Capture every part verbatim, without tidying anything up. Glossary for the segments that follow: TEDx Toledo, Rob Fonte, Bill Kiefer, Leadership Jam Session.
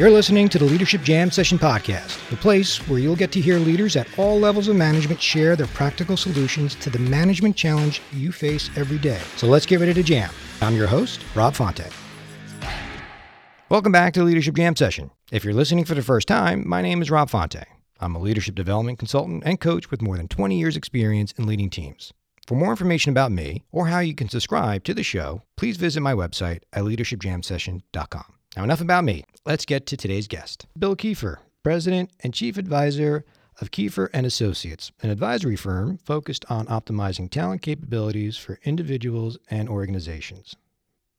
You're listening to the Leadership Jam Session podcast, the place where you'll get to hear leaders at all levels of management share their practical solutions to the management challenge you face every day. So let's get ready to jam. I'm your host, Rob Fonte. Welcome back to the Leadership Jam Session. If you're listening for the first time, my name is Rob Fonte. I'm a leadership development consultant and coach with more than twenty years experience in leading teams. For more information about me or how you can subscribe to the show, please visit my website at leadership jam session dot com. Now, enough about me. Let's get to today's guest, Bill Kiefer, President and Chief Advisor of Kiefer and Associates, an advisory firm focused on optimizing talent capabilities for individuals and organizations.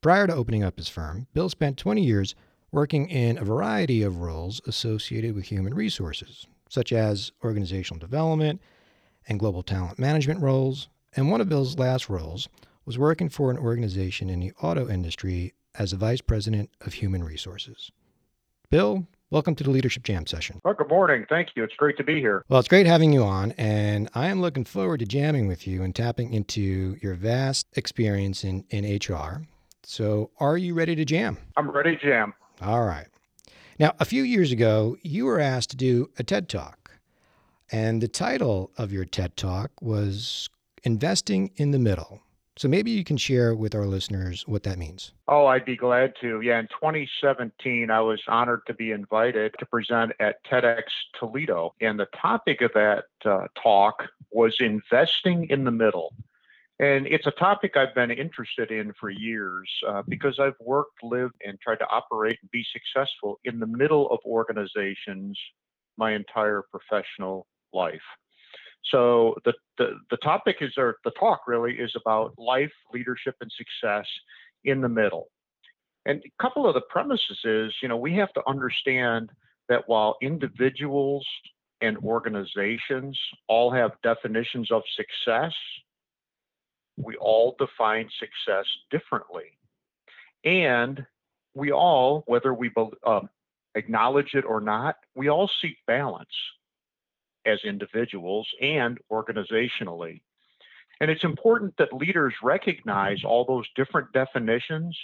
Prior to opening up his firm, Bill spent twenty years working in a variety of roles associated with human resources, such as organizational development and global talent management roles. And one of Bill's last roles was working for an organization in the auto industry as a Vice President of Human Resources. Bill, welcome to the Leadership Jam Session. Well, good morning. Thank you. It's great to be here. Well, it's great having you on, and I am looking forward to jamming with you and tapping into your vast experience in, in H R. So are you ready to jam? I'm ready to jam. All right. Now, a few years ago, you were asked to do a TED Talk, and the title of your TED Talk was Investing in the Middle. So maybe you can share with our listeners what that means. Oh, I'd be glad to. Yeah, in twenty seventeen, I was honored to be invited to present at TEDx Toledo. And the topic of that uh, talk was investing in the middle. And it's a topic I've been interested in for years uh, because I've worked, lived, and tried to operate and be successful in the middle of organizations my entire professional life. So the, the, the topic is, or the talk really is about life, leadership, and success in the middle. And a couple of the premises is, you know, we have to understand that while individuals and organizations all have definitions of success, we all define success differently. And we all, whether we uh, acknowledge it or not, we all seek balance as individuals and organizationally. And it's important that leaders recognize all those different definitions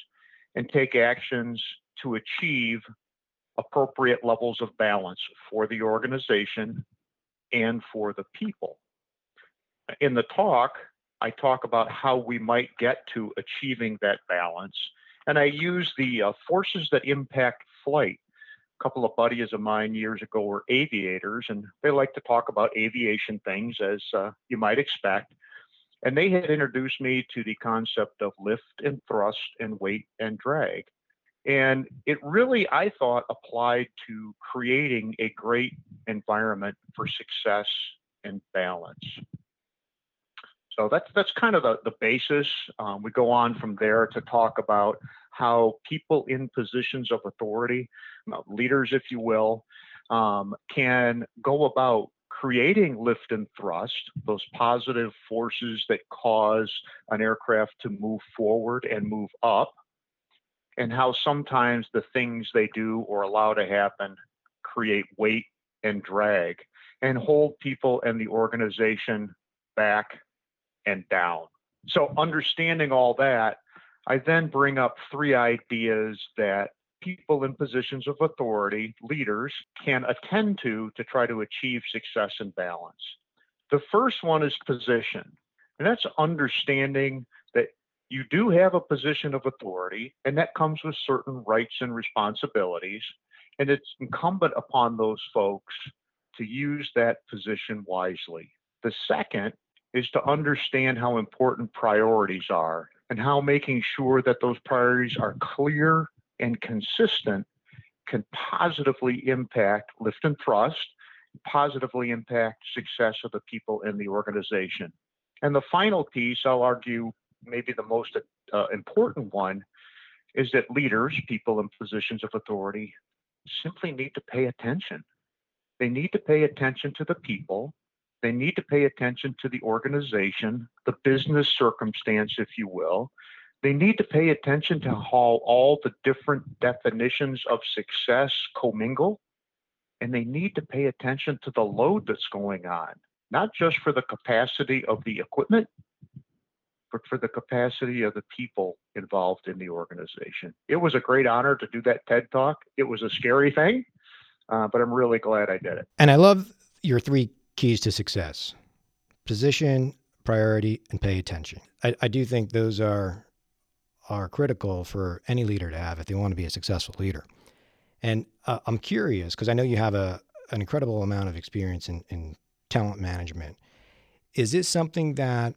and take actions to achieve appropriate levels of balance for the organization and for the people. In the talk, I talk about how we might get to achieving that balance. And I use the uh, forces that impact flight. A couple of buddies of mine years ago were aviators, and they like to talk about aviation things, as uh, you might expect. And they had introduced me to the concept of lift and thrust and weight and drag. And it really, I thought, applied to creating a great environment for success and balance. So that's that's kind of the, the basis. Um, we go on from there to talk about how people in positions of authority, leaders, if you will, um, can go about creating lift and thrust, those positive forces that cause an aircraft to move forward and move up, and how sometimes the things they do or allow to happen create weight and drag and hold people and the organization back and down. So understanding all that, I then bring up three ideas that people in positions of authority, leaders, can attend to to try to achieve success and balance. The first one is position, and that's understanding that you do have a position of authority, and that comes with certain rights and responsibilities, and it's incumbent upon those folks to use that position wisely. The second is to understand how important priorities are and how making sure that those priorities are clear and consistent can positively impact lift and thrust, positively impact success of the people in the organization. And the final piece, I'll argue maybe the most uh, important one, is that leaders, people in positions of authority, simply need to pay attention. They need to pay attention to the people. They need to pay attention to the organization, the business circumstance, if you will. They need to pay attention to how all the different definitions of success commingle. And they need to pay attention to the load that's going on, not just for the capacity of the equipment, but for the capacity of the people involved in the organization. It was a great honor to do that TED Talk. It was a scary thing, uh, but I'm really glad I did it. And I love your three keys to success: position, priority, and pay attention. I, I do think those are are critical for any leader to have if they want to be a successful leader. And uh, I'm curious, because I know you have a an incredible amount of experience in, in talent management. Is this something that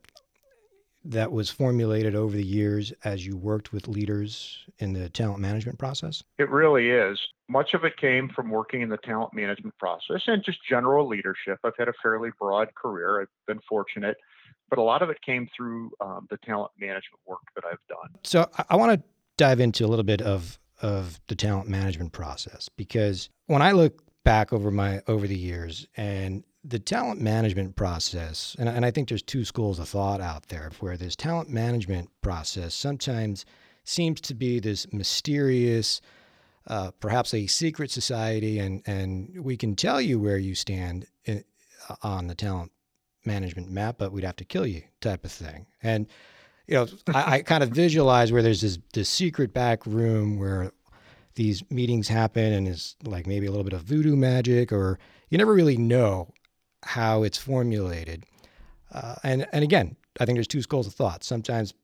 that was formulated over the years as you worked with leaders in the talent management process? It really is. Much of it came from working in the talent management process and just general leadership. I've had a fairly broad career. I've been fortunate, but a lot of it came through um, the talent management work that I've done. So I, I want to dive into a little bit of of the talent management process, because when I look back over my over the years and the talent management process, and, and I think there's two schools of thought out there, where this talent management process sometimes seems to be this mysterious, uh, perhaps a secret society, and, and we can tell you where you stand in, on the talent management map, but we'd have to kill you type of thing. And, you know, I, I kind of visualize where there's this, this secret back room where these meetings happen, and it's like maybe a little bit of voodoo magic, or you never really know how it's formulated. Uh, and, and again, I think there's two schools of thought. Sometimes,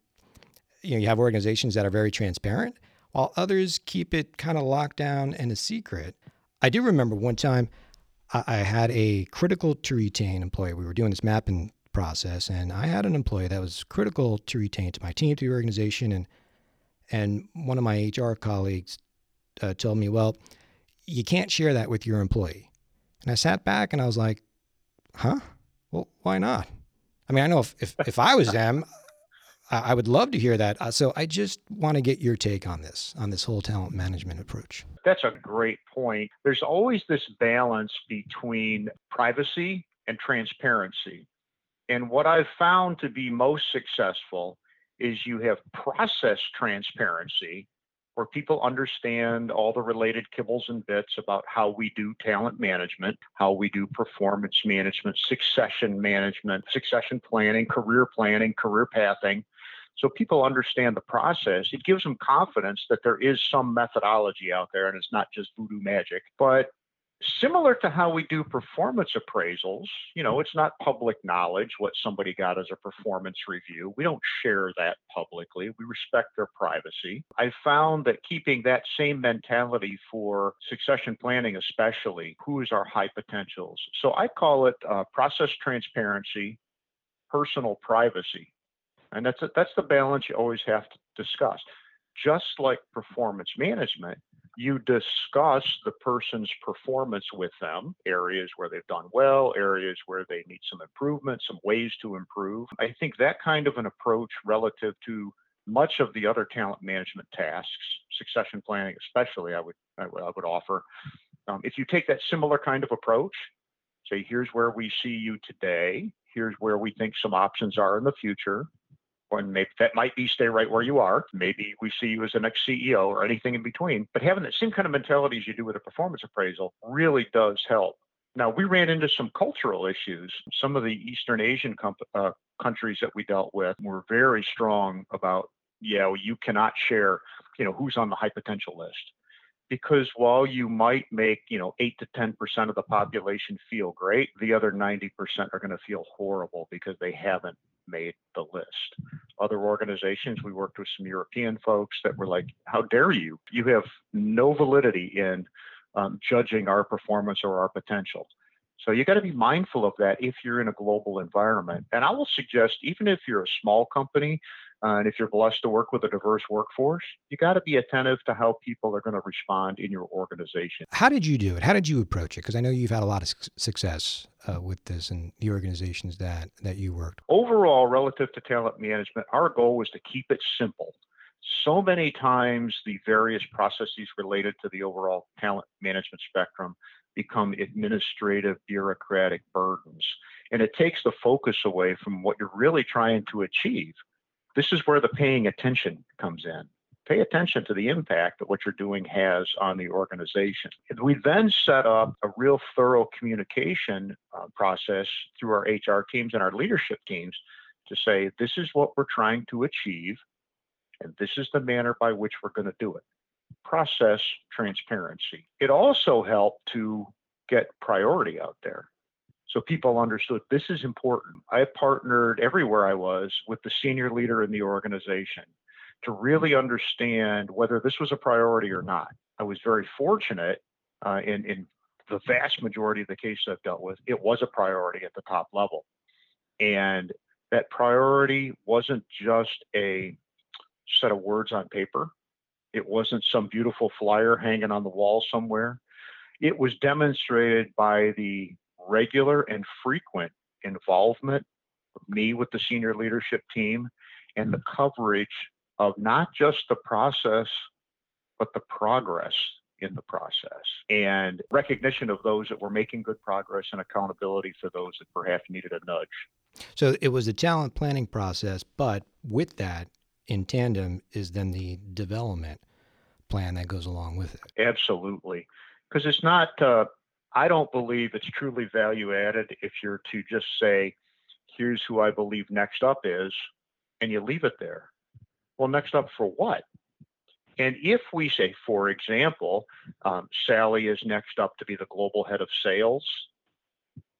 you know, you have organizations that are very transparent, while others keep it kind of locked down and a secret. I do remember one time I, I had a critical to retain employee. We were doing this mapping process, and I had an employee that was critical to retain to my team, to the organization. And, and one of my H R colleagues uh, told me, well, you can't share that with your employee. And I sat back and I was like, huh? Well, why not? I mean, I know if, if, if I was them, I, I would love to hear that. Uh, so I just want to get your take on this, on this whole talent management approach. That's a great point. There's always this balance between privacy and transparency. And what I've found to be most successful is you have process transparency, where people understand all the related kibbles and bits about how we do talent management, how we do performance management, succession management, succession planning, career planning, career pathing. So people understand the process. It gives them confidence that there is some methodology out there and it's not just voodoo magic. But similar to how we do performance appraisals, you know, it's not public knowledge what somebody got as a performance review. We don't share that publicly. We respect their privacy. I found that keeping that same mentality for succession planning, especially, who is our high potentials? So I call it uh, process transparency, personal privacy. And that's a, that's the balance you always have to discuss. Just like performance management, you discuss the person's performance with them, areas where they've done well, areas where they need some improvement, some ways to improve. I think that kind of an approach relative to much of the other talent management tasks, succession planning especially, I would I would, I would offer. Um, if you take that similar kind of approach, say, here's where we see you today, here's where we think some options are in the future, and maybe that might be stay right where you are. Maybe we see you as the next C E O or anything in between. But having that same kind of mentality as you do with a performance appraisal really does help. Now, we ran into some cultural issues. Some of the Eastern Asian comp- uh, countries that we dealt with were very strong about, you know, you cannot share, you know, who's on the high potential list. Because while you might make, you know, eight to ten percent of the population feel great, the other ninety percent are going to feel horrible because they haven't made the list. Other organizations, we worked with some European folks that were like, how dare you? You have no validity in um, judging our performance or our potential. So you got to be mindful of that if you're in a global environment. And I will suggest, even if you're a small company, uh, and if you're blessed to work with a diverse workforce, you got to be attentive to how people are going to respond in your organization. How did you do it? How did you approach it? Because I know you've had a lot of su- success uh, with this and the organizations that, that you worked with. Overall, relative to talent management, our goal was to keep it simple. So many times the various processes related to the overall talent management spectrum become administrative, bureaucratic burdens. And it takes the focus away from what you're really trying to achieve. This is where the paying attention comes in. Pay attention to the impact that what you're doing has on the organization. We then set up a real thorough communication uh, process through our H R teams and our leadership teams to say, this is what we're trying to achieve, and this is the manner by which we're going to do it. Process transparency. It also helped to get priority out there. So people understood this is important. I partnered everywhere I was with the senior leader in the organization to really understand whether this was a priority or not. I was very fortunate uh, in, in the vast majority of the cases I've dealt with, it was a priority at the top level. And that priority wasn't just a set of words on paper. It wasn't some beautiful flyer hanging on the wall somewhere. It was demonstrated by the regular and frequent involvement of me with the senior leadership team and the coverage of not just the process, but the progress in the process and recognition of those that were making good progress and accountability for those that perhaps needed a nudge. So it was a talent planning process, but with that in tandem is then the development plan that goes along with it. Absolutely. Because it's not, uh, I don't believe it's truly value added if you're to just say, here's who I believe next up is, and you leave it there. Well, next up for what? And if we say, for example, um, Sally is next up to be the global head of sales,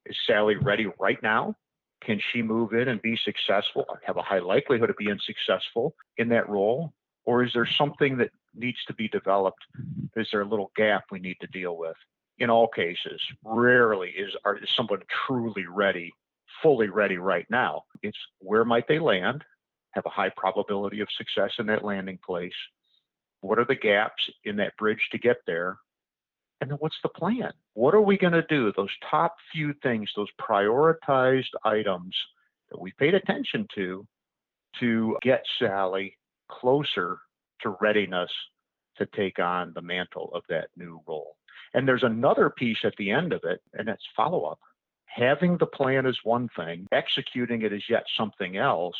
is Sally ready right now? Can she move in and be successful, have a high likelihood of being successful in that role? Or is there something that needs to be developed? Is there a little gap we need to deal with? In all cases, rarely is, are, is someone truly ready, fully ready right now. It's where might they land, have a high probability of success in that landing place. What are the gaps in that bridge to get there? And then what's the plan? What are we going to do? Those top few things, those prioritized items that we paid attention to, to get Sally closer to readiness to take on the mantle of that new role. And there's another piece at the end of it, and that's follow-up. Having the plan is one thing, executing it is yet something else,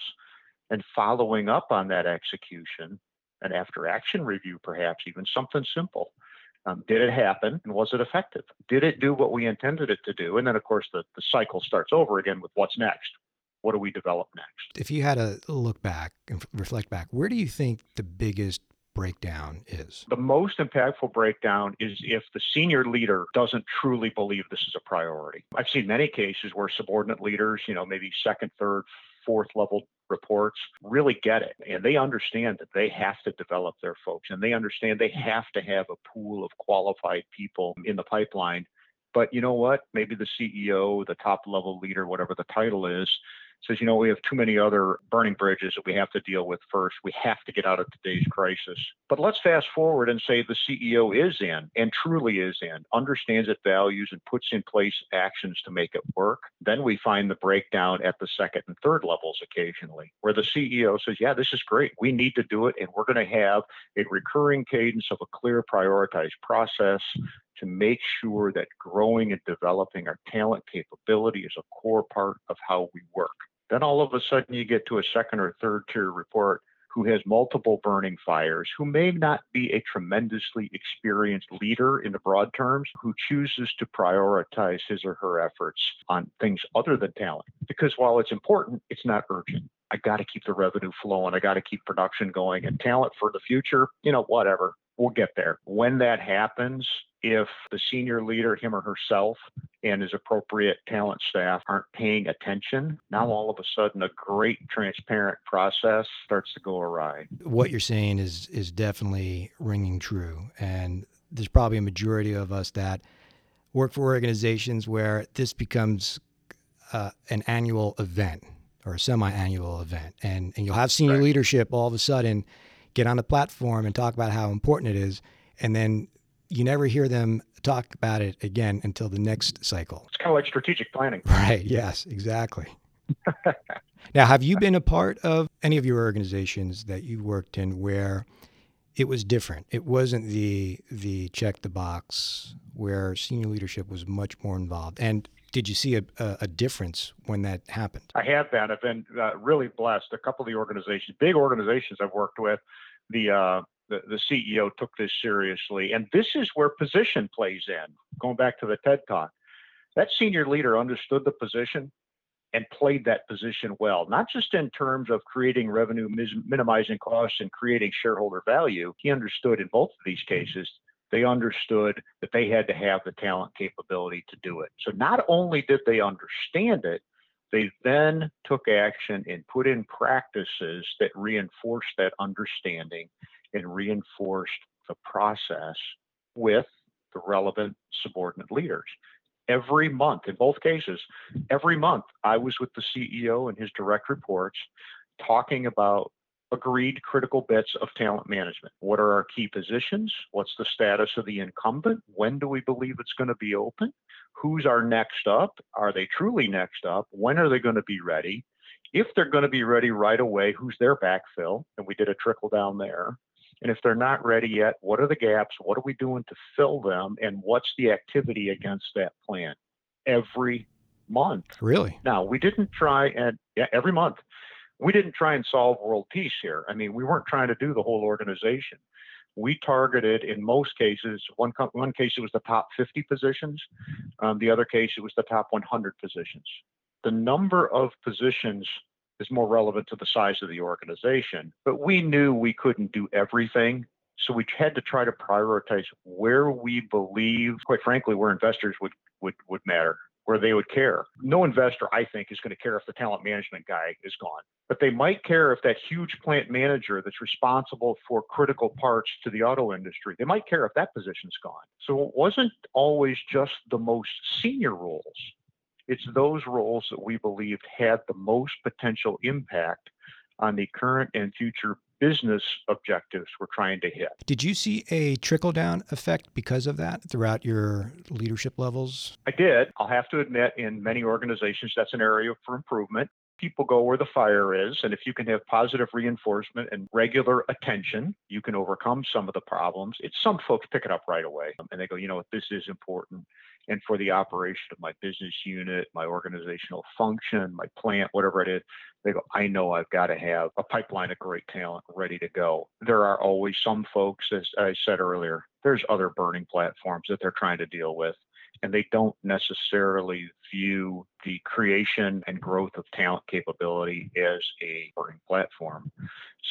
and following up on that execution, an after-action review, perhaps even something simple. Um, did it happen, and was it effective? Did it do what we intended it to do? And then, of course, the, the cycle starts over again with what's next. What do we develop next? If you had to look back and reflect back, where do you think the biggest breakdown is? The most impactful breakdown is if the senior leader doesn't truly believe this is a priority. I've seen many cases where subordinate leaders, you know, maybe second, third, fourth level reports really get it. And they understand that they have to develop their folks and they understand they have to have a pool of qualified people in the pipeline. But you know what? Maybe the C E O, the top level leader, whatever the title is, says, you know, we have too many other burning bridges that we have to deal with first. We have to get out of today's crisis. But let's fast forward and say the C E O is in and truly is in, understands it, values, and puts in place actions to make it work. Then we find the breakdown at the second and third levels occasionally, where the C E O says, yeah, this is great. We need to do it. And we're going to have a recurring cadence of a clear, prioritized process to make sure that growing and developing our talent capability is a core part of how we work. Then all of a sudden you get to a second or third tier report who has multiple burning fires, who may not be a tremendously experienced leader in the broad terms, who chooses to prioritize his or her efforts on things other than talent. Because while it's important, it's not urgent. I got to keep the revenue flowing. I got to keep production going and talent for the future, you know, whatever. We'll get there. When that happens, if the senior leader, him or herself, and his appropriate talent staff aren't paying attention, now all of a sudden a great transparent process starts to go awry. What you're saying is is definitely ringing true. And there's probably a majority of us that work for organizations where this becomes uh, an annual event or a semi-annual event. And, and you'll have senior right. leadership all of a sudden get on the platform and talk about how important it is. And then you never hear them talk about it again until the next cycle. It's kind of like strategic planning. Right. Yes, exactly. Now, have you been a part of any of your organizations that you worked in where it was different? It wasn't the the check the box where senior leadership was much more involved. And did you see a, a, a difference when that happened? I have been. I've been uh, really blessed. A couple of the organizations, big organizations I've worked with, the uh, The, the C E O took this seriously. And this is where position plays in, going back to the TED Talk. That senior leader understood the position, and played that position well, not just in terms of creating revenue, minimizing costs, and creating shareholder value. He understood in both of these cases, they understood that they had to have the talent capability to do it. So not only did they understand it, they then took action and put in practices that reinforced that understanding and reinforced the process with the relevant subordinate leaders. Every month, in both cases, every month, I was with the C E O and his direct reports talking about agreed critical bits of talent management. What are our key positions? What's the status of the incumbent? When do we believe it's going to be open? Who's our next up? Are they truly next up? When are they going to be ready? If they're going to be ready right away, who's their backfill? And we did a trickle down there. And if they're not ready yet, what are the gaps? What are we doing to fill them? And what's the activity against that plan? Every month. Really? Now, we didn't try and, yeah, every month. We didn't try and solve world peace here. I mean, we weren't trying to do the whole organization. We targeted, in most cases, one, one case it was the top fifty positions. Um, the other case, it was the top one hundred positions. The number of positions is more relevant to the size of the organization, but we knew we couldn't do everything. So we had to try to prioritize where we believe, quite frankly, where investors would, would, would matter, where they would care. No investor, I think, is going to care if the talent management guy is gone, but they might care if that huge plant manager that's responsible for critical parts to the auto industry, they might care if that position's gone. So it wasn't always just the most senior roles. It's those roles that we believed had the most potential impact on the current and future business objectives we're trying to hit. Did you see a trickle-down effect because of that throughout your leadership levels? I did. I'll have to admit, in many organizations, that's an area for improvement. People go where the fire is, and if you can have positive reinforcement and regular attention, you can overcome some of the problems. It's some folks pick it up right away, and they go, you know what, this is important. And for the operation of my business unit, my organizational function, my plant, whatever it is, they go, I know I've got to have a pipeline of great talent ready to go. There are always some folks, as I said earlier, there's other burning platforms that they're trying to deal with, and they don't necessarily view the creation and growth of talent capability as a burning platform.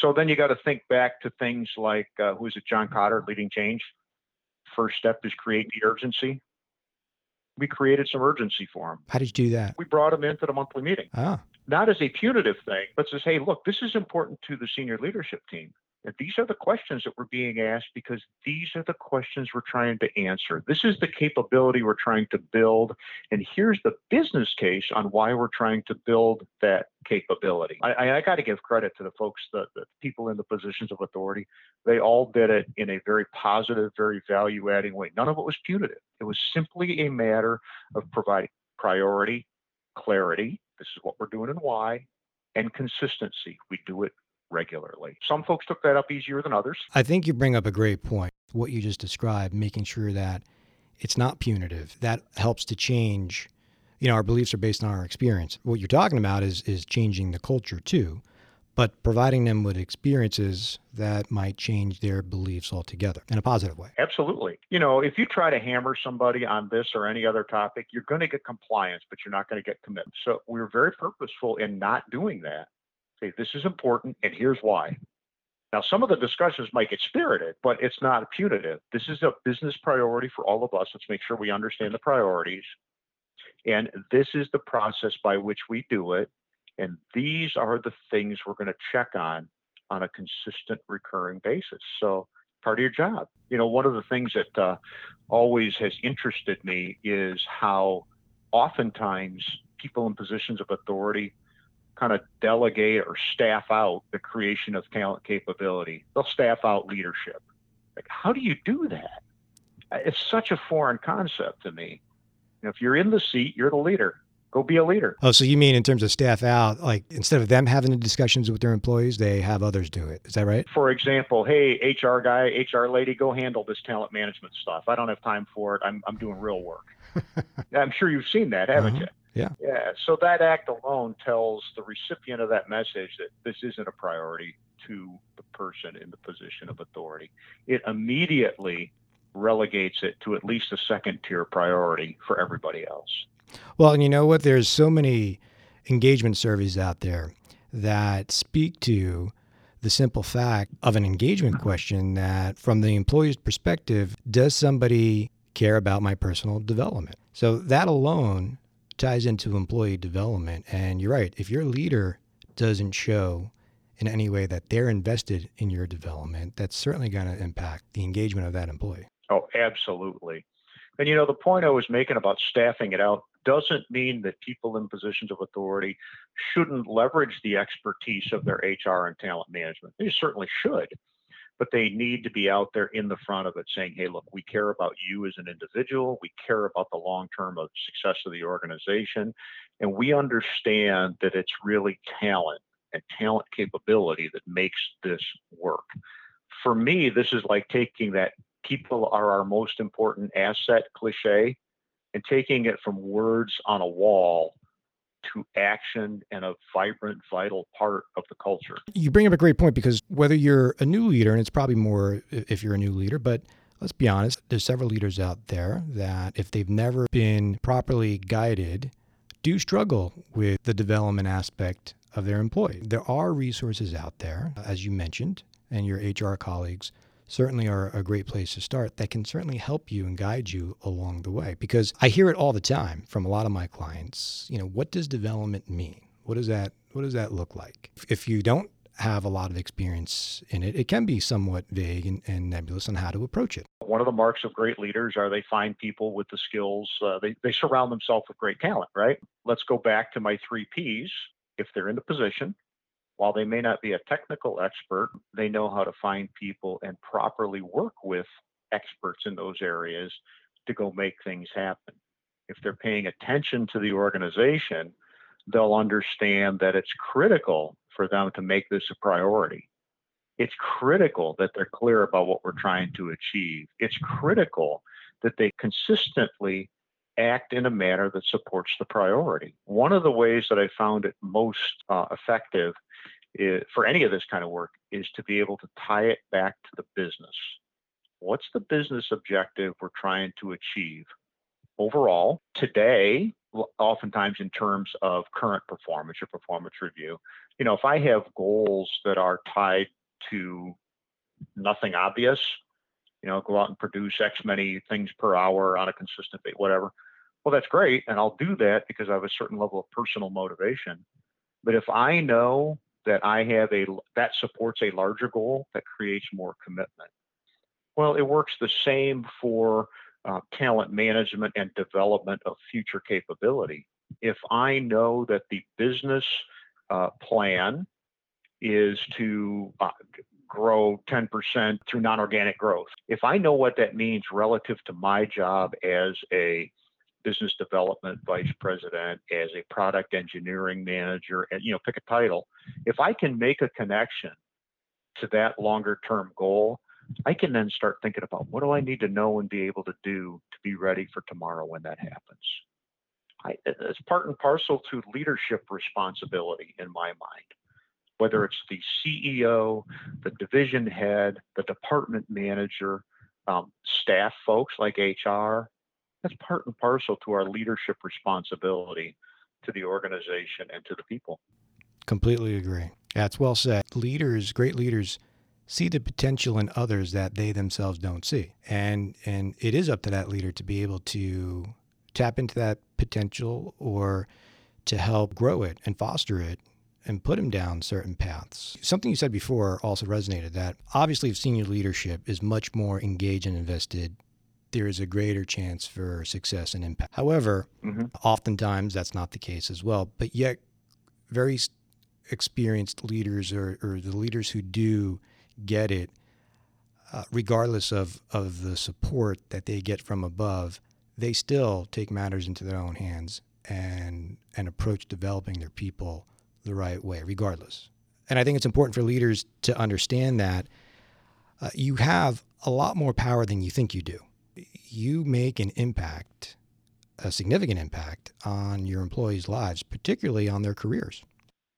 So then you got to think back to things like, uh, who is it, John Cotter, Leading Change? First step is create the urgency. We created some urgency for him. How did you do that? We brought him into the monthly meeting. Ah. Not as a punitive thing, but says, hey, look, this is important to the senior leadership team. That these are the questions that were being asked because these are the questions we're trying to answer. This is the capability we're trying to build. And here's the business case on why we're trying to build that capability. I, I, I got to give credit to the folks, the, the people in the positions of authority. They all did it in a very positive, very value-adding way. None of it was punitive. It was simply a matter of providing priority, clarity. This is what we're doing and why, and consistency. We do it regularly. Some folks took that up easier than others. I think you bring up a great point. What you just described, making sure that it's not punitive, that helps to change. You know, our beliefs are based on our experience. What you're talking about is is changing the culture too, but providing them with experiences that might change their beliefs altogether in a positive way. Absolutely. You know, if you try to hammer somebody on this or any other topic, you're going to get compliance, but you're not going to get commitment. So we're very purposeful in not doing that. Say, this is important, and here's why. Now, some of the discussions might get spirited, but it's not punitive. This is a business priority for all of us. Let's make sure we understand the priorities. And this is the process by which we do it. And these are the things we're going to check on on a consistent, recurring basis. So part of your job. You know, one of the things that uh, always has interested me is how oftentimes people in positions of authority kind of delegate or staff out the creation of talent capability. They'll staff out leadership. Like, how do you do that? It's such a foreign concept to me. You know, if you're in the seat, you're the leader. Go be a leader. Oh, so you mean in terms of staff out, like instead of them having the discussions with their employees, they have others do it. Is that right? For example, hey, H R guy, H R lady, go handle this talent management stuff. I don't have time for it. I'm I'm doing real work. I'm sure you've seen that, haven't uh-huh. you? Yeah. Yeah. So that act alone tells the recipient of that message that this isn't a priority to the person in the position of authority. It immediately relegates it to at least a second tier priority for everybody else. Well, and you know what? There's so many engagement surveys out there that speak to the simple fact of an engagement question that, from the employee's perspective, does somebody care about my personal development? So that alone ties into employee development. And you're right, if your leader doesn't show in any way that they're invested in your development, that's certainly going to impact the engagement of that employee. Oh, absolutely. And, you know, the point I was making about staffing it out doesn't mean that people in positions of authority shouldn't leverage the expertise of their H R and talent management. They certainly should, but they need to be out there in the front of it saying, hey, look, we care about you as an individual. We care about the long-term of success of the organization. And we understand that it's really talent and talent capability that makes this work. For me, this is like taking that people are our most important asset cliche and taking it from words on a wall to action and a vibrant, vital part of the culture. You bring up a great point, because whether you're a new leader, and it's probably more if you're a new leader, but let's be honest, there's several leaders out there that if they've never been properly guided, do struggle with the development aspect of their employee. There are resources out there, as you mentioned, and your H R colleagues certainly are a great place to start that can certainly help you and guide you along the way. Because I hear it all the time from a lot of my clients, you know, what does development mean? What does that, what does that look like? If you don't have a lot of experience in it, it can be somewhat vague and, and nebulous on how to approach it. One of the marks of great leaders are they find people with the skills. Uh, they, they surround themselves with great talent, right? Let's go back to my three P's. If they're in the position, while they may not be a technical expert, they know how to find people and properly work with experts in those areas to go make things happen. If they're paying attention to the organization, they'll understand that it's critical for them to make this a priority. It's critical that they're clear about what we're trying to achieve. It's critical that they consistently act in a manner that supports the priority. One of the ways that I found it most uh, effective is, for any of this kind of work, is to be able to tie it back to the business. What's the business objective we're trying to achieve overall today, oftentimes in terms of current performance or performance review? You know, if I have goals that are tied to nothing obvious, you know, go out and produce X many things per hour on a consistent basis, whatever. Well, that's great. And I'll do that because I have a certain level of personal motivation. But if I know that I have a, that supports a larger goal, that creates more commitment. Well, it works the same for uh, talent management and development of future capability. If I know that the business uh, plan is to uh, grow ten percent through non-organic growth. If I know what that means relative to my job as a business development vice president, as a product engineering manager, and, you know, pick a title, if I can make a connection to that longer term goal, I can then start thinking about what do I need to know and be able to do to be ready for tomorrow when that happens. I, it's part and parcel to leadership responsibility in my mind. Whether it's the C E O, the division head, the department manager, um, staff folks like H R, that's part and parcel to our leadership responsibility to the organization and to the people. Completely agree. That's well said. Leaders, great leaders, see the potential in others that they themselves don't see. And and it is up to that leader to be able to tap into that potential or to help grow it and foster it and put them down certain paths. Something you said before also resonated, that obviously if senior leadership is much more engaged and invested, there is a greater chance for success and impact. However, mm-hmm. oftentimes that's not the case as well, but yet very experienced leaders or, or the leaders who do get it, uh, regardless of, of the support that they get from above, they still take matters into their own hands and and approach developing their people the right way, regardless. And I think it's important for leaders to understand that uh, you have a lot more power than you think you do. You make an impact, a significant impact on your employees' lives, particularly on their careers.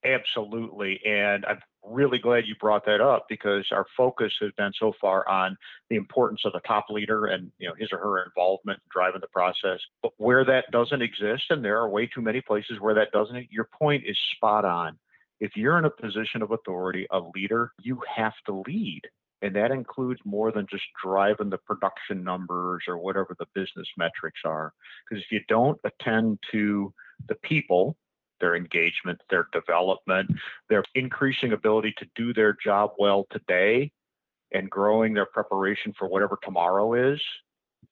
Absolutely. And I've really glad you brought that up, because our focus has been so far on the importance of the top leader and, you know, his or her involvement in driving the process. But where that doesn't exist, and there are way too many places where that doesn't, your point is spot on. If you're in a position of authority, a leader, you have to lead. And that includes more than just driving the production numbers or whatever the business metrics are. Because if you don't attend to the people, their engagement, their development, their increasing ability to do their job well today and growing their preparation for whatever tomorrow is,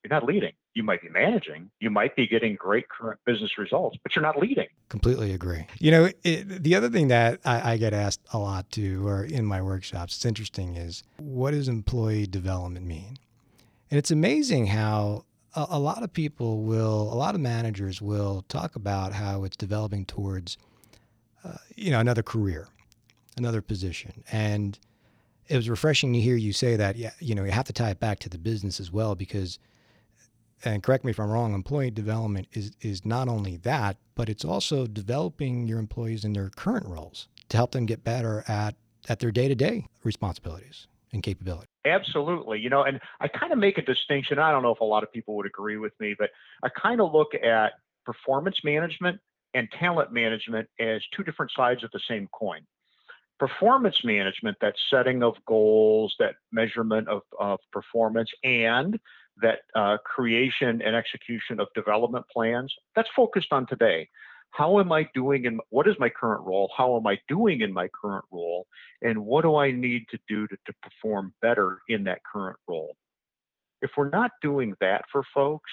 you're not leading. You might be managing, you might be getting great current business results, but you're not leading. Completely agree. You know, it, the other thing that I, I get asked a lot too, or in my workshops, it's interesting, is what does employee development mean? And it's amazing how a, a lot of people will, a lot of managers will talk about how it's developing towards, uh, you know, another career, another position. And it was refreshing to hear you say that, yeah, you know, you have to tie it back to the business as well, because, and correct me if I'm wrong, employee development is, is not only that, but it's also developing your employees in their current roles to help them get better at, at their day-to-day responsibilities and capability. Absolutely. You know, and I kind of make a distinction. I don't know if a lot of people would agree with me, but I kind of look at performance management and talent management as two different sides of the same coin. Performance management, that setting of goals, that measurement of, of performance, and that uh, creation and execution of development plans, that's focused on today. How am I doing, and what is my current role? How am I doing in my current role? And what do I need to do to, to perform better in that current role? If we're not doing that for folks,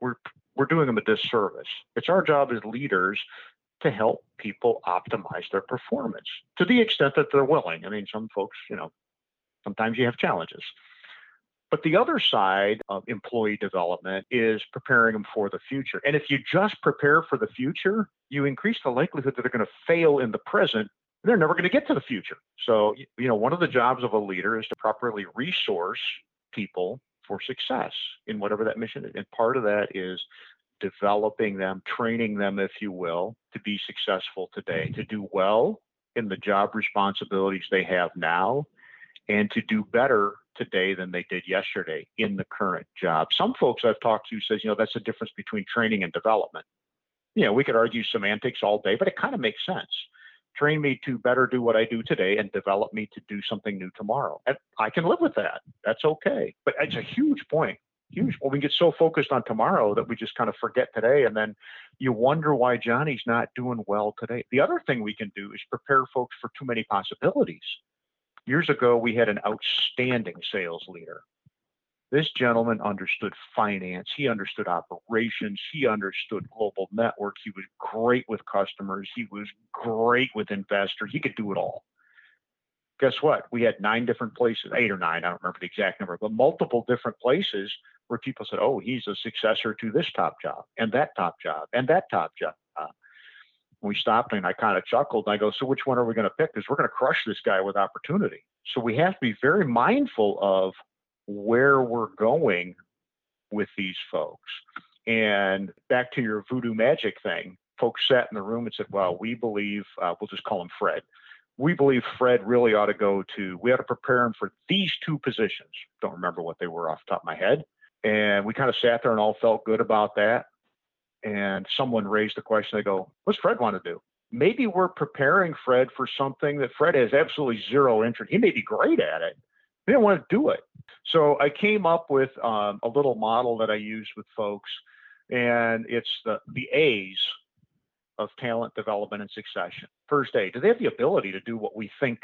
we're we're doing them a disservice. It's our job as leaders to help people optimize their performance to the extent that they're willing. I mean, some folks, you know, sometimes you have challenges. But the other side of employee development is preparing them for the future. And if you just prepare for the future, you increase the likelihood that they're going to fail in the present. And they're never going to get to the future. So, you know, one of the jobs of a leader is to properly resource people for success in whatever that mission is. And part of that is developing them, training them, if you will, to be successful today, to do well in the job responsibilities they have now, and to do better today than they did yesterday in the current job. Some folks I've talked to says, you know, that's the difference between training and development. You know, we could argue semantics all day, but it kind of makes sense. Train me to better do what I do today and develop me to do something new tomorrow. And I can live with that. That's okay. But it's a huge point. Huge. Well, we get so focused on tomorrow that we just kind of forget today. And then you wonder why Johnny's not doing well today. The other thing we can do is prepare folks for too many possibilities. Years ago, we had an outstanding sales leader. This gentleman understood finance. He understood operations. He understood global network. He was great with customers. He was great with investors. He could do it all. Guess what? We had nine different places, eight or nine, I don't remember the exact number, but multiple different places where people said, oh, he's a successor to this top job and that top job and that top job. We stopped and I kind of chuckled and I go, so which one are we going to pick? Because we're going to crush this guy with opportunity. So we have to be very mindful of where we're going with these folks. And back to your voodoo magic thing, folks sat in the room and said, well, we believe, uh, we'll just call him Fred. We believe Fred really ought to go to, we ought to prepare him for these two positions. Don't remember what they were off the top of my head. And we kind of sat there and all felt good about that. And someone raised the question, they go, what's Fred want to do? Maybe we're preparing Fred for something that Fred has absolutely zero interest. He may be great at it. He didn't want to do it. So I came up with um, a little model that I use with folks, and it's the, the A's of talent development and succession. First A, do they have the ability to do what we think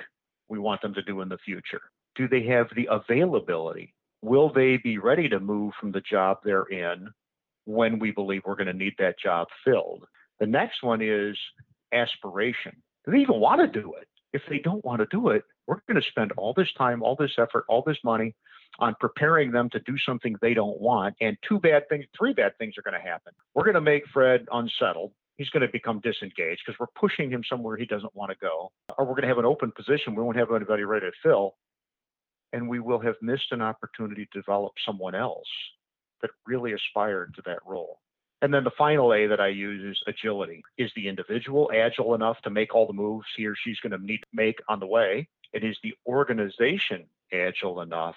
we want them to do in the future? Do they have the availability? Will they be ready to move from the job they're in when we believe we're going to need that job filled? The next one is aspiration. Do they even want to do it? If they don't want to do it, we're going to spend all this time, all this effort, all this money on preparing them to do something they don't want. And two bad things, three bad things are going to happen. We're going to make Fred unsettled. He's going to become disengaged because we're pushing him somewhere he doesn't want to go. Or we're going to have an open position. We won't have anybody ready to fill. And we will have missed an opportunity to develop someone else that really aspired to that role. And then the final A that I use is agility. Is the individual agile enough to make all the moves he or she's going to need to make on the way? and is the organization agile enough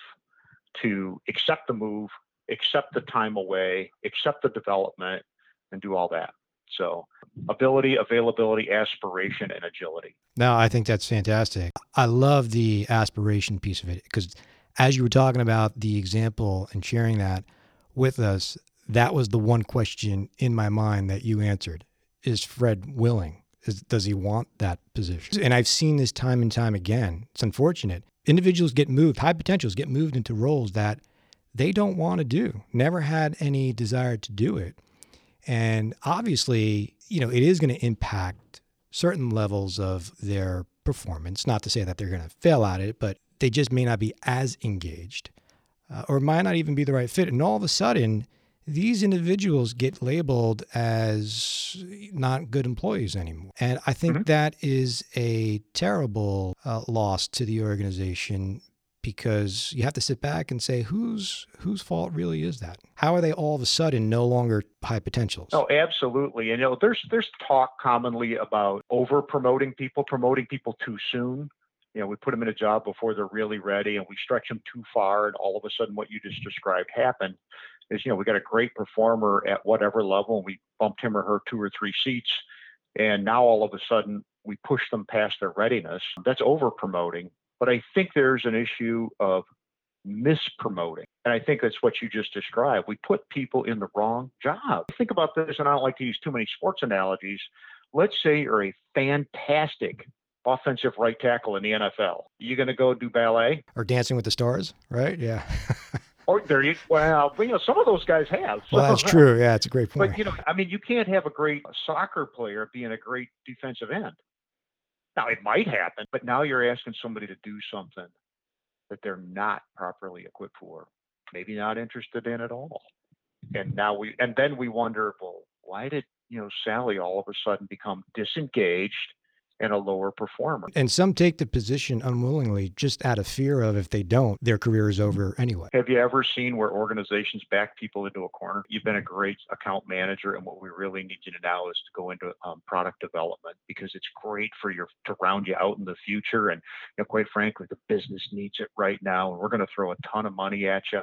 to accept the move, accept the time away, accept the development, and do all that? So ability, availability, aspiration, and agility. No, I think that's fantastic. I love the aspiration piece of it, because as you were talking about the example and sharing that with us, that was the one question in my mind that you answered. Is Fred willing? Is, does he want that position? And I've seen this time and time again. It's unfortunate. Individuals get moved, high potentials get moved into roles that they don't want to do, never had any desire to do it. And obviously, you know, it is going to impact certain levels of their performance. Not to say that they're going to fail at it, but they just may not be as engaged uh, or might not even be the right fit. And all of a sudden, these individuals get labeled as not good employees anymore. And I think mm-hmm. that is a terrible uh, loss to the organization, because you have to sit back and say, whose whose fault really is that? How are they all of a sudden no longer high potentials? Oh, absolutely. And you know, there's there's talk commonly about over promoting people, promoting people too soon. You know, we put them in a job before they're really ready, and we stretch them too far, and all of a sudden what you just described happened is, you know, we got a great performer at whatever level, and we bumped him or her two or three seats, and now all of a sudden we push them past their readiness. That's over promoting. But I think there's an issue of mispromoting. And I think that's what you just described. We put people in the wrong job. Think about this, and I don't like to use too many sports analogies. Let's say you're a fantastic offensive right tackle in the N F L. You're going to go do ballet? Or Dancing with the Stars, right? Yeah. Or there you, well, you know, some of those guys have. Well, that's true. Yeah, it's a great point. But, you know, I mean, you can't have a great soccer player being a great defensive end. Now, it might happen, but now you're asking somebody to do something that they're not properly equipped for, maybe not interested in at all. And now we, and then we wonder, well, why did, you know, Sally all of a sudden become disengaged and a lower performer? And some take the position unwillingly just out of fear of, if they don't, their career is over anyway. Have you ever seen where organizations back people into a corner? You've been a great account manager, and what we really need you to now is to go into um, product development, because it's great for your, to round you out in the future. And you know, quite frankly, the business needs it right now, and we're going to throw a ton of money at you.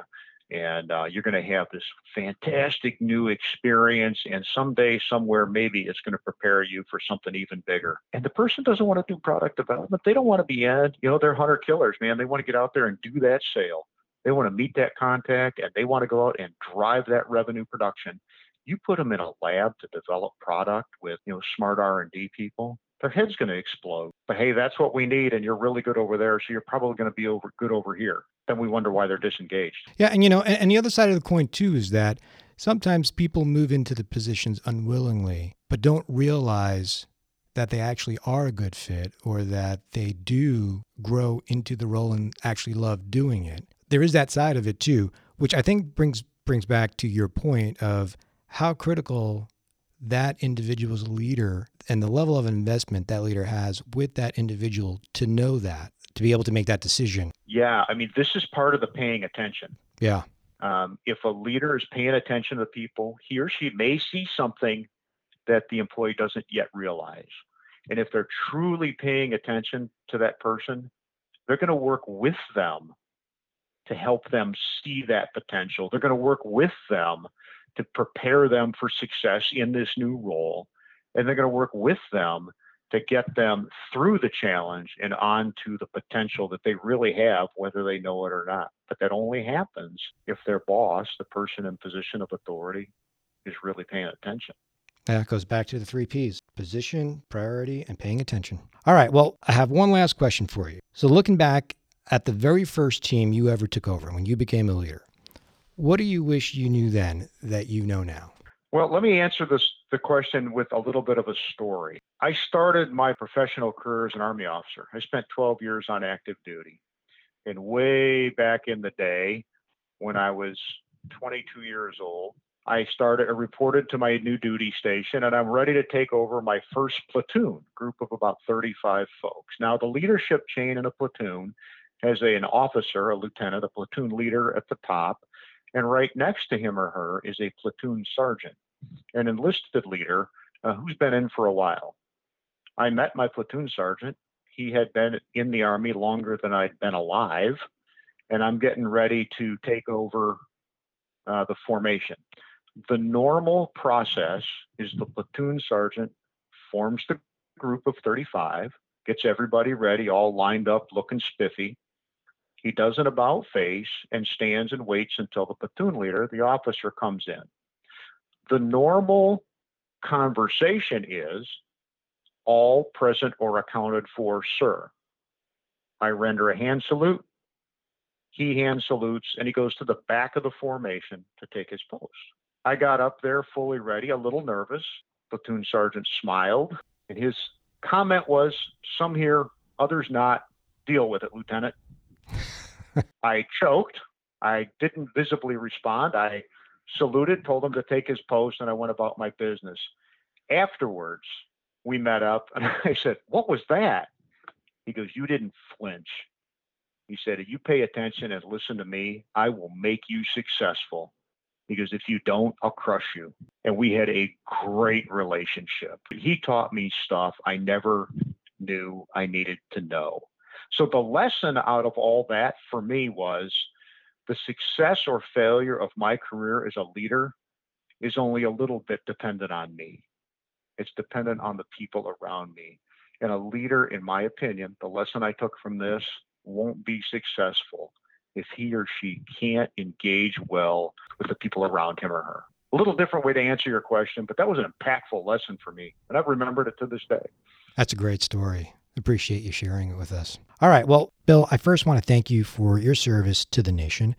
And uh, you're going to have this fantastic new experience. And someday, somewhere, maybe it's going to prepare you for something even bigger. And the person doesn't want to do product development. They don't want to be in, you know, they're hunter killers, man. They want to get out there and do that sale. They want to meet that contact, and they want to go out and drive that revenue production. You put them in a lab to develop product with, you know, smart R and D people, their head's going to explode. But hey, that's what we need. And you're really good over there, so you're probably going to be over good over here. Then we wonder why they're disengaged. Yeah. And, you know, and, and the other side of the coin too is that sometimes people move into the positions unwillingly, but don't realize that they actually are a good fit, or that they do grow into the role and actually love doing it. There is that side of it too, which I think brings, brings back to your point of how critical that individual's leader and the level of investment that leader has with that individual to know that, to be able to make that decision. Yeah. I mean, this is part of the paying attention. Yeah. Um, if a leader is paying attention to people, he or she may see something that the employee doesn't yet realize. And if they're truly paying attention to that person, they're going to work with them to help them see that potential. They're going to work with them to prepare them for success in this new role. And they're going to work with them to get them through the challenge and on to the potential that they really have, whether they know it or not. But that only happens if their boss, the person in position of authority, is really paying attention. That goes back to the three P's: position, priority, and paying attention. All right. Well, I have one last question for you. So looking back at the very first team you ever took over, when you became a leader, what do you wish you knew then that you know now? Well, let me answer this the question with a little bit of a story. I started my professional career as an Army officer. I spent twelve years on active duty. And way back in the day, when I was twenty-two years old, I started I reported to my new duty station, and I'm ready to take over my first platoon, group of about thirty-five folks. Now, the leadership chain in a platoon has a, an officer, a lieutenant, a platoon leader at the top, and right next to him or her is a platoon sergeant, an enlisted leader uh, who's been in for a while. I met my platoon sergeant. He had been in the Army longer than I'd been alive, and I'm getting ready to take over uh, the formation. The normal process is the platoon sergeant forms the group of thirty-five, gets everybody ready, all lined up, looking spiffy. He does an about face and stands and waits until the platoon leader, the officer, comes in. The normal conversation is, all present or accounted for, sir. I render a hand salute. He hand salutes, and he goes to the back of the formation to take his post. I got up there fully ready, a little nervous. Platoon sergeant smiled, and his comment was, some here, others not. Deal with it, Lieutenant. I choked. I didn't visibly respond. I saluted, told him to take his post, and I went about my business. Afterwards, we met up, and I said, what was that? He goes, you didn't flinch. He said, if you pay attention and listen to me, I will make you successful. He goes, if you don't, I'll crush you. And we had a great relationship. He taught me stuff I never knew I needed to know. So the lesson out of all that for me was, the success or failure of my career as a leader is only a little bit dependent on me. It's dependent on the people around me. And a leader, in my opinion, the lesson I took from this, won't be successful if he or she can't engage well with the people around him or her. A little different way to answer your question, but that was an impactful lesson for me, and I've remembered it to this day. That's a great story. Appreciate you sharing it with us. All right. Well, Bill, I first want to thank you for your service to the nation.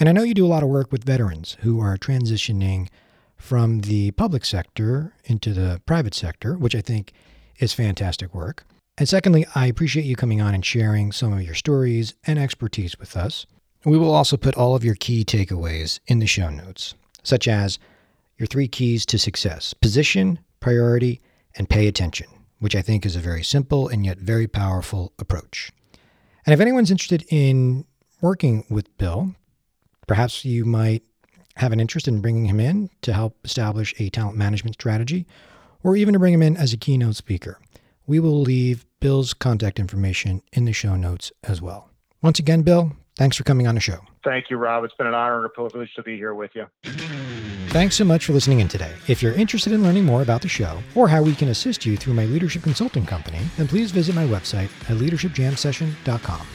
And I know you do a lot of work with veterans who are transitioning from the public sector into the private sector, which I think is fantastic work. And secondly, I appreciate you coming on and sharing some of your stories and expertise with us. We will also put all of your key takeaways in the show notes, such as your three keys to success: position, priority, and pay attention, which I think is a very simple and yet very powerful approach. And if anyone's interested in working with Bill, perhaps you might have an interest in bringing him in to help establish a talent management strategy, or even to bring him in as a keynote speaker. We will leave Bill's contact information in the show notes as well. Once again, Bill, thanks for coming on the show. Thank you, Rob. It's been an honor and a privilege to be here with you. Thanks so much for listening in today. If you're interested in learning more about the show or how we can assist you through my leadership consulting company, then please visit my website at leadership jam session dot com.